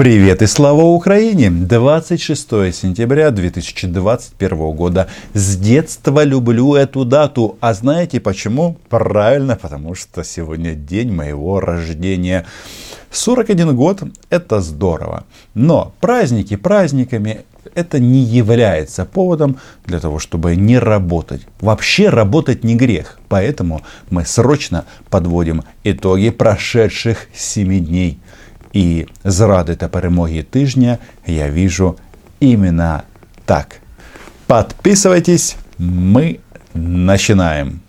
Привет и слава Украине! 26 сентября 2021 года. С детства люблю эту дату. А знаете почему? Правильно, потому что сегодня день моего рождения. 41 год – это здорово. Но праздники праздниками – это не является поводом для того, чтобы не работать. Вообще работать не грех. Поэтому мы срочно подводим итоги прошедших 7 дней. І зради та перемоги тижня я вижу именно так. Подписывайтесь, мы начинаем.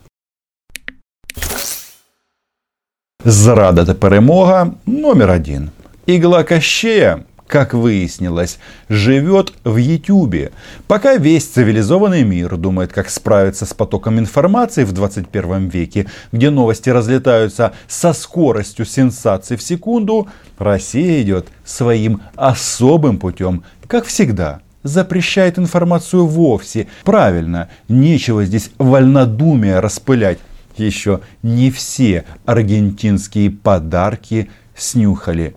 Зрада та перемога номер 1. Игла Кащея, как выяснилось, живет в Ютубе. Пока весь цивилизованный мир думает, как справиться с потоком информации в 21 веке, где новости разлетаются со скоростью сенсаций в секунду, Россия идет своим особым путем, как всегда. Запрещает информацию вовсе. Правильно, нечего здесь вольнодумие распылять. Еще не все аргентинские подарки снюхали.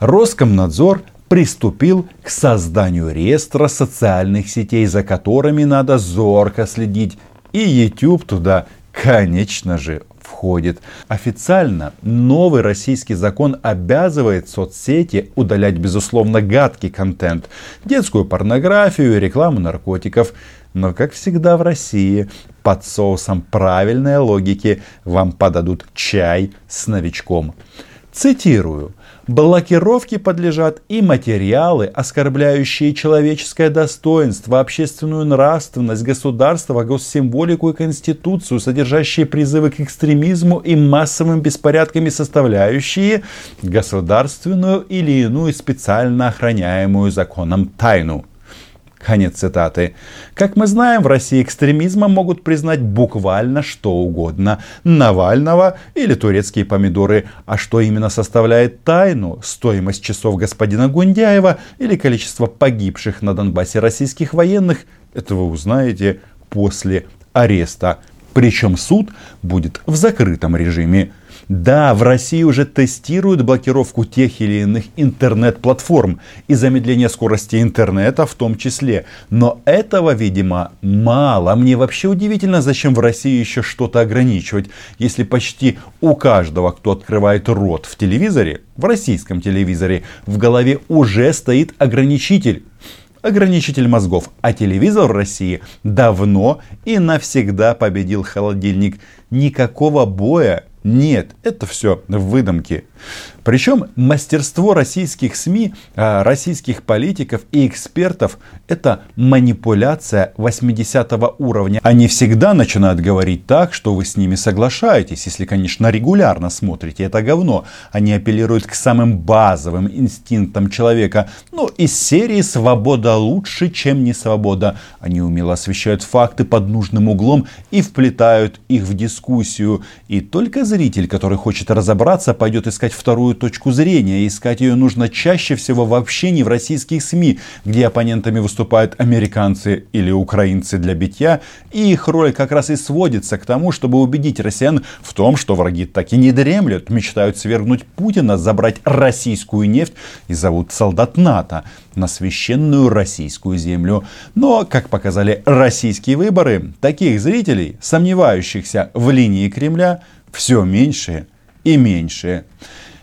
Роскомнадзор приступил к созданию реестра социальных сетей, за которыми надо зорко следить. И YouTube туда, конечно же, входит. Официально новый российский закон обязывает соцсети удалять, безусловно, гадкий контент, детскую порнографию и рекламу наркотиков. Но, как всегда в России, под соусом правильной логики вам подадут чай с новичком. Цитирую. Блокировке подлежат и материалы, оскорбляющие человеческое достоинство, общественную нравственность, государство, госсимволику и конституцию, содержащие призывы к экстремизму и массовым беспорядкам, составляющие государственную или иную специально охраняемую законом тайну. Конец цитаты. Как мы знаем, в России экстремизмом могут признать буквально что угодно. Навального или турецкие помидоры. А что именно составляет тайну? Стоимость часов господина Гундяева или количество погибших на Донбассе российских военных? Это вы узнаете после ареста. Причем суд будет в закрытом режиме. Да, в России уже тестируют блокировку тех или иных интернет-платформ и замедление скорости интернета в том числе. Но этого, видимо, мало. Мне вообще удивительно, зачем в России еще что-то ограничивать, если почти у каждого, кто открывает рот в телевизоре, в российском телевизоре, в голове уже стоит ограничитель. Ограничитель мозгов. А телевизор в России давно и навсегда победил холодильник. Никакого боя нет. Это все выдумки. Причем мастерство российских СМИ, российских политиков и экспертов – это манипуляция 80-го уровня. Они всегда начинают говорить так, что вы с ними соглашаетесь, если, конечно, регулярно смотрите это говно. Они апеллируют к самым базовым инстинктам человека. Ну, из серии «Свобода лучше, чем не свобода». Они умело освещают факты под нужным углом и вплетают их в дискуссию. И только зритель, который хочет разобраться, пойдет искать вторую точку зрения. Искать ее нужно чаще всего вообще не в российских СМИ, где оппонентами выступают американцы или украинцы для битья, и их роль как раз и сводится к тому, чтобы убедить россиян в том, что враги так и не дремлют, мечтают свергнуть Путина, забрать российскую нефть и зовут солдат НАТО на священную российскую землю. Но, как показали российские выборы, таких зрителей, сомневающихся в линии Кремля, все меньше и меньше.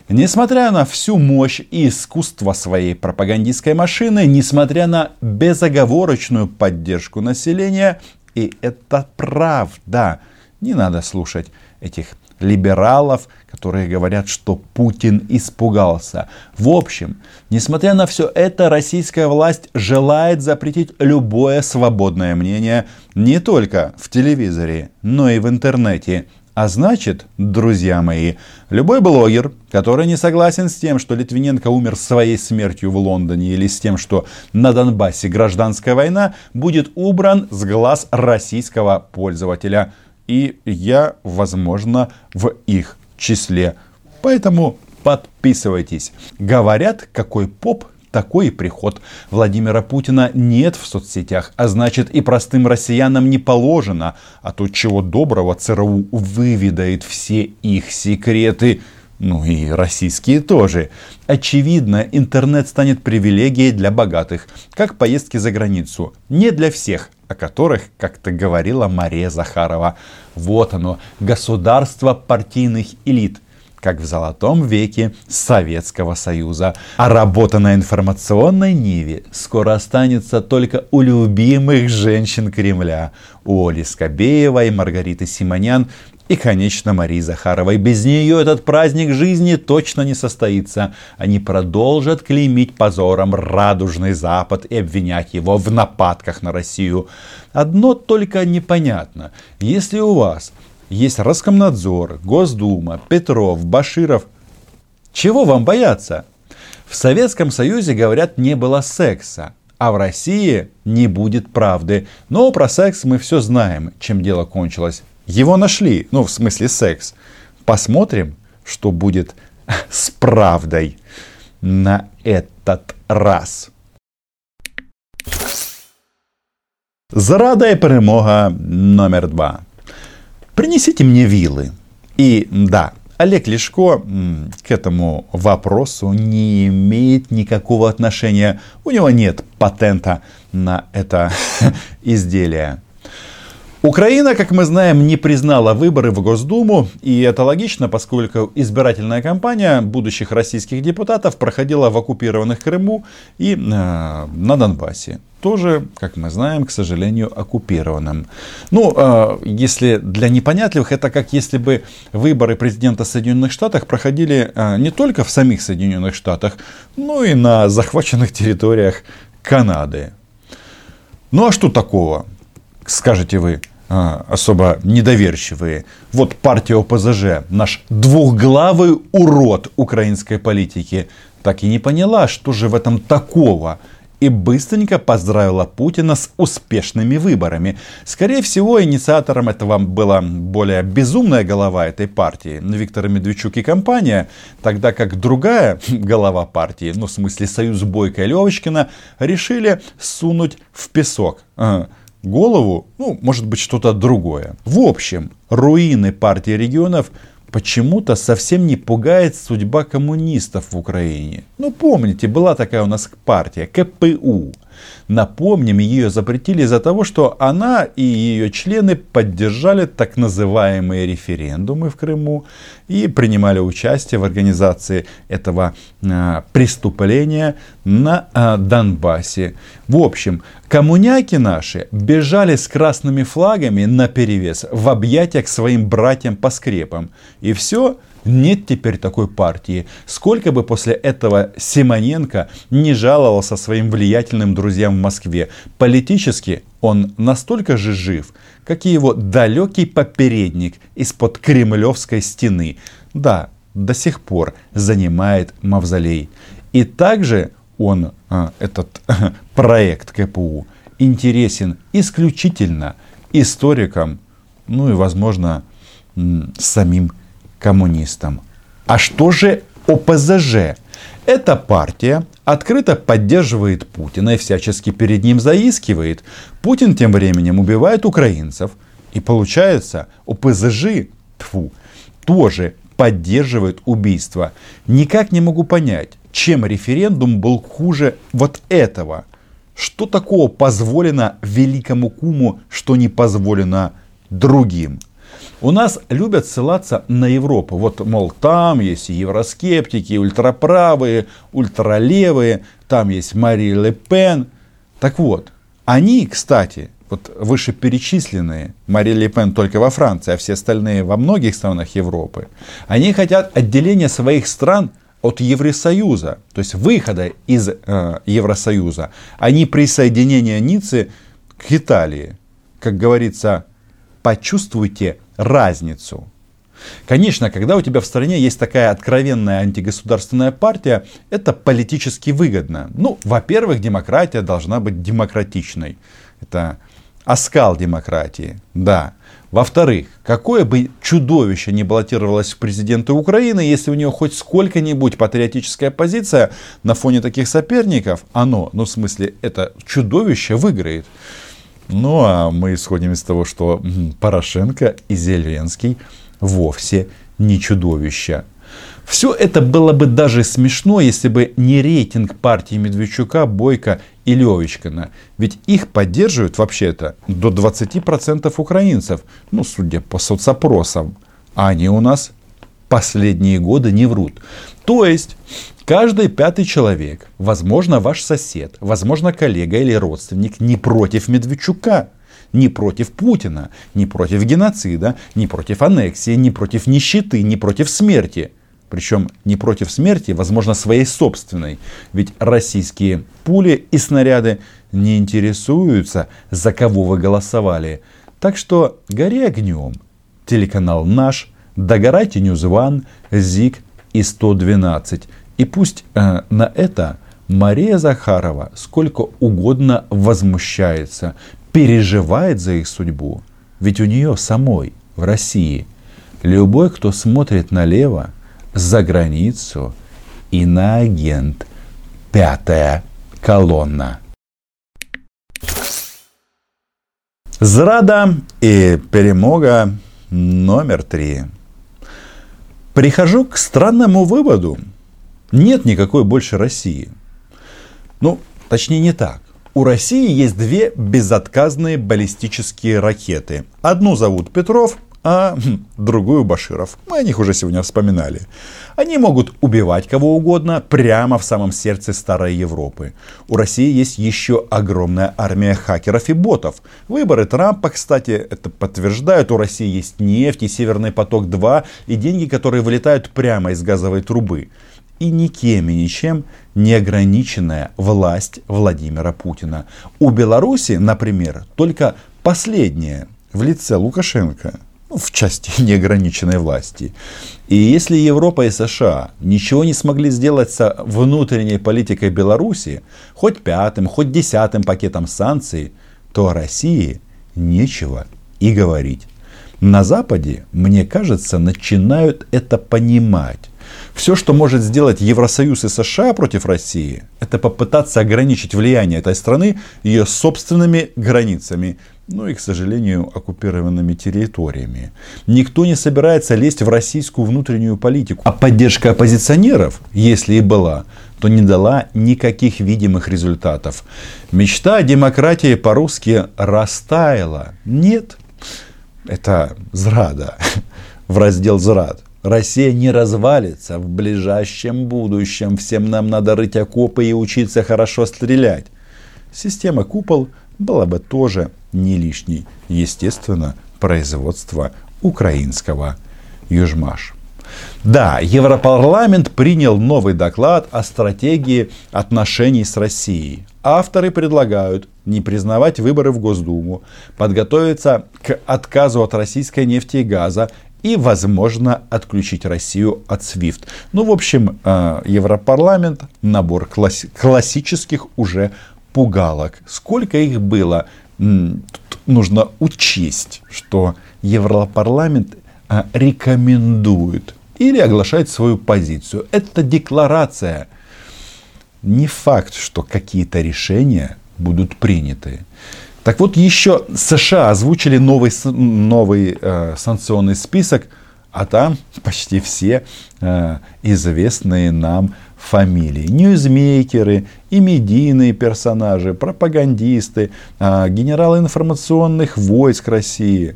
Несмотря на всю мощь и искусство своей пропагандистской машины, несмотря на безоговорочную поддержку населения, и это правда, не надо слушать этих либералов, которые говорят, что Путин испугался. В общем, несмотря на все это, российская власть желает запретить любое свободное мнение не только в телевизоре, но и в интернете. А значит, друзья мои, любой блогер, который не согласен с тем, что Литвиненко умер своей смертью в Лондоне или с тем, что на Донбассе гражданская война, будет убран с глаз российского пользователя. И я, возможно, в их числе. Поэтому подписывайтесь. Говорят, какой поп, такой и приход. Владимира Путина нет в соцсетях, а значит и простым россиянам не положено. А то чего доброго ЦРУ выведает все их секреты. ну и российские тоже. Очевидно, интернет станет привилегией для богатых, как поездки за границу. Не для всех, о которых как-то говорила Мария Захарова. Вот оно, государство партийных элит, как в золотом веке Советского Союза. А работа на информационной ниве скоро останется только у любимых женщин Кремля. У Оли Скобеевой, Маргариты Симонян и, конечно, Марии Захаровой. Без нее этот праздник жизни точно не состоится. Они продолжат клеймить позором радужный Запад и обвинять его в нападках на Россию. Одно только непонятно. Если у вас есть Роскомнадзор, Госдума, Петров, Баширов. Чего вам бояться? В Советском Союзе, говорят, не было секса, а в России не будет правды. Но про секс мы все знаем, чем дело кончилось. Его нашли, ну, в смысле секс. Посмотрим, что будет с правдой на этот раз. Зарада и перемога номер 2. Принесите мне вилы. И да, Олег Лешко к этому вопросу не имеет никакого отношения. У него нет патента на это изделие. Украина, как мы знаем, не признала выборы в Госдуму. И это логично, поскольку избирательная кампания будущих российских депутатов проходила в оккупированных Крыму и на Донбассе. Тоже, как мы знаем, к сожалению, оккупированным. Ну, если для непонятливых, это как если бы выборы президента Соединенных Штатов проходили не только в самих Соединенных Штатах, но и на захваченных территориях Канады. Ну, а что такого, скажете вы, особо недоверчивые? Вот партия ОПЗЖ, наш двухглавый урод украинской политики, так и не поняла, что же в этом такого, и быстренько поздравила Путина с успешными выборами. Скорее всего, инициатором этого была более безумная голова этой партии, Виктор Медведчук и компания, тогда как другая голова партии, ну в смысле союз Бойко и Левочкина, решили сунуть в песок голову, ну может быть что-то другое. В общем, руины партии регионов почему-то совсем не пугает судьба коммунистов в Украине. Ну, помните, была такая у нас партия, КПУ. Напомним, ее запретили из-за того, что она и ее члены поддержали так называемые референдумы в Крыму и принимали участие в организации этого преступления на Донбассе. В общем, коммуняки наши бежали с красными флагами наперевес в объятиях к своим братьям по скрепам. И все. Нет теперь такой партии. Сколько бы после этого Симоненко не жаловался своим влиятельным друзьям в Москве, политически он настолько же жив, как и его далекий попередник из-под кремлевской стены. Да, до сих пор занимает мавзолей. И также он, этот проект КПУ, интересен исключительно историкам, ну и, возможно, самим коммунистам. А что же ОПЗЖ? Эта партия открыто поддерживает Путина и всячески перед ним заискивает. Путин тем временем убивает украинцев. И получается, ОПЗЖ тоже поддерживает убийство. Никак не могу понять, чем референдум был хуже вот этого. Что такого позволено великому куму, что не позволено другим? У нас любят ссылаться на Европу. Вот, мол, там есть и евроскептики, и ультраправые, ультралевые, там есть Мари Ле Пен. Так вот, они, кстати, вот вышеперечисленные, Мари Ле Пен только во Франции, а все остальные во многих странах Европы, они хотят отделения своих стран от Евросоюза, то есть выхода из Евросоюза, а не присоединения Ниццы к Италии. Как говорится, почувствуйте разницу. Конечно, когда у тебя в стране есть такая откровенная антигосударственная партия, это политически выгодно. Ну, во-первых, демократия должна быть демократичной. Это оскал демократии, да. Во-вторых, какое бы чудовище ни баллотировалось в президенты Украины, если у нее хоть сколько-нибудь патриотическая позиция на фоне таких соперников, оно, ну в смысле, это чудовище выиграет. Ну, а мы исходим из того, что Порошенко и Зеленский вовсе не чудовища. Все это было бы даже смешно, если бы не рейтинг партии Медведчука, Бойко и Левочкина. Ведь их поддерживают вообще-то до 20% украинцев, ну, судя по соцопросам. А они у нас последние годы не врут. То есть каждый пятый человек, возможно, ваш сосед, возможно, коллега или родственник, не против Медведчука, не против Путина, не против геноцида, не против аннексии, не против нищеты, не против смерти. Причем не против смерти, возможно, своей собственной. Ведь российские пули и снаряды не интересуются, за кого вы голосовали. Так что гори огнем. Телеканал «Наш», догорайте «Ньюзван», «Зик» и «112». И пусть на это Мария Захарова сколько угодно возмущается, переживает за их судьбу. Ведь у нее самой в России любой, кто смотрит налево, за границу, иноагент, пятая колонна. Зрада и перемога номер 3. Прихожу к странному выводу. Нет никакой больше России. Ну, точнее не так. У России есть две безотказные баллистические ракеты. Одну зовут Петров, а другую Баширов. Мы о них уже сегодня вспоминали. Они могут убивать кого угодно прямо в самом сердце старой Европы. У России есть еще огромная армия хакеров и ботов. Выборы Трампа, кстати, это подтверждают. У России есть нефть и Северный поток-2 и деньги, которые вылетают прямо из газовой трубы. И никем и ничем не ограниченная власть Владимира Путина. У Беларуси, например, только последняя в лице Лукашенко. В части неограниченной власти. И если Европа и США ничего не смогли сделать со внутренней политикой Беларуси, хоть пятым, хоть десятым пакетом санкций, то о России нечего и говорить. На Западе, мне кажется, начинают это понимать. Все, что может сделать Евросоюз и США против России, это попытаться ограничить влияние этой страны ее собственными границами, ну и, к сожалению, оккупированными территориями. Никто не собирается лезть в российскую внутреннюю политику. А поддержка оппозиционеров, если и была, то не дала никаких видимых результатов. Мечта о демократии по-русски растаяла. Нет, это зрада, в раздел «Зрад». Россия не развалится в ближайшем будущем. Всем нам надо рыть окопы и учиться хорошо стрелять. Система «Купол» была бы тоже не лишней. Естественно, производство украинского «Южмаш». Да, Европарламент принял новый доклад о стратегии отношений с Россией. Авторы предлагают не признавать выборы в Госдуму, подготовиться к отказу от российской нефти и газа и, возможно, отключить Россию от SWIFT. Ну, в общем, Европарламент набор классических уже пугалок. Сколько их было? Тут нужно учесть, что Европарламент рекомендует или оглашает свою позицию. Это декларация. Не факт, что какие-то решения будут приняты. Так вот, еще США озвучили новый санкционный список, а там почти все известные нам фамилии. Ньюзмейкеры и медийные персонажи, пропагандисты, генералы информационных войск России.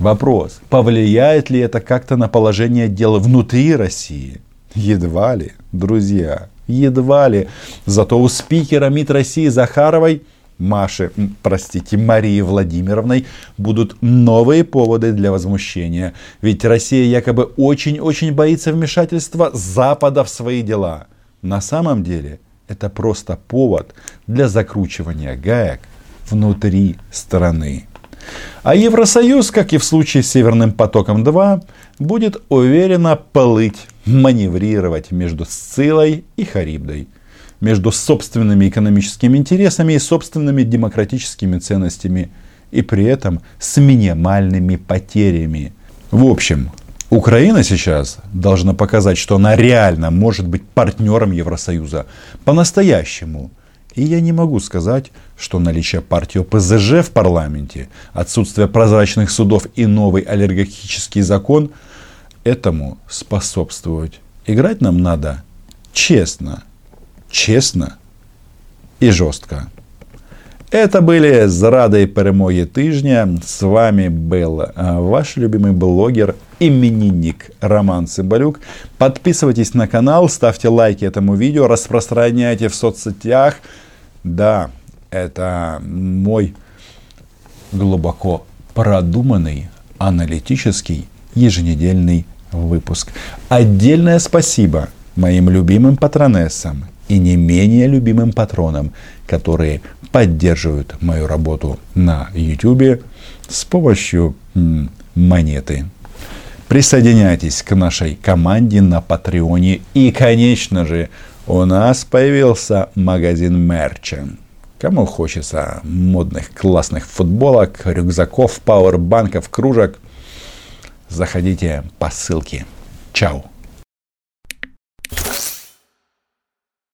Вопрос, повлияет ли это как-то на положение дел внутри России? Едва ли, друзья, едва ли. Зато у спикера МИД России Захаровой, Марии Владимировной будут новые поводы для возмущения. Ведь Россия якобы очень-очень боится вмешательства Запада в свои дела. На самом деле это просто повод для закручивания гаек внутри страны. А Евросоюз, как и в случае с Северным потоком-2, будет уверенно плыть, маневрировать между Сцилой и Харибдой, между собственными экономическими интересами и собственными демократическими ценностями, и при этом с минимальными потерями. В общем, Украина сейчас должна показать, что она реально может быть партнером Евросоюза. По-настоящему. И я не могу сказать, что наличие партии ОПЗЖ в парламенте, отсутствие прозрачных судов и новый аллергетический закон этому способствовать Играть нам надо честно, честно и жестко. Это были «Зрада и перемоги тижня». С вами был ваш любимый блогер, именинник Роман Цымбалюк. Подписывайтесь на канал, ставьте лайки этому видео, распространяйте в соцсетях. Да, это мой глубоко продуманный, аналитический, еженедельный выпуск. Отдельное спасибо моим любимым патронессам и не менее любимым патронам, которые поддерживают мою работу на YouTube с помощью монеты. Присоединяйтесь к нашей команде на Патреоне. И, конечно же, у нас появился магазин мерча. Кому хочется модных классных футболок, рюкзаков, пауэрбанков, кружек, заходите по ссылке. Чао!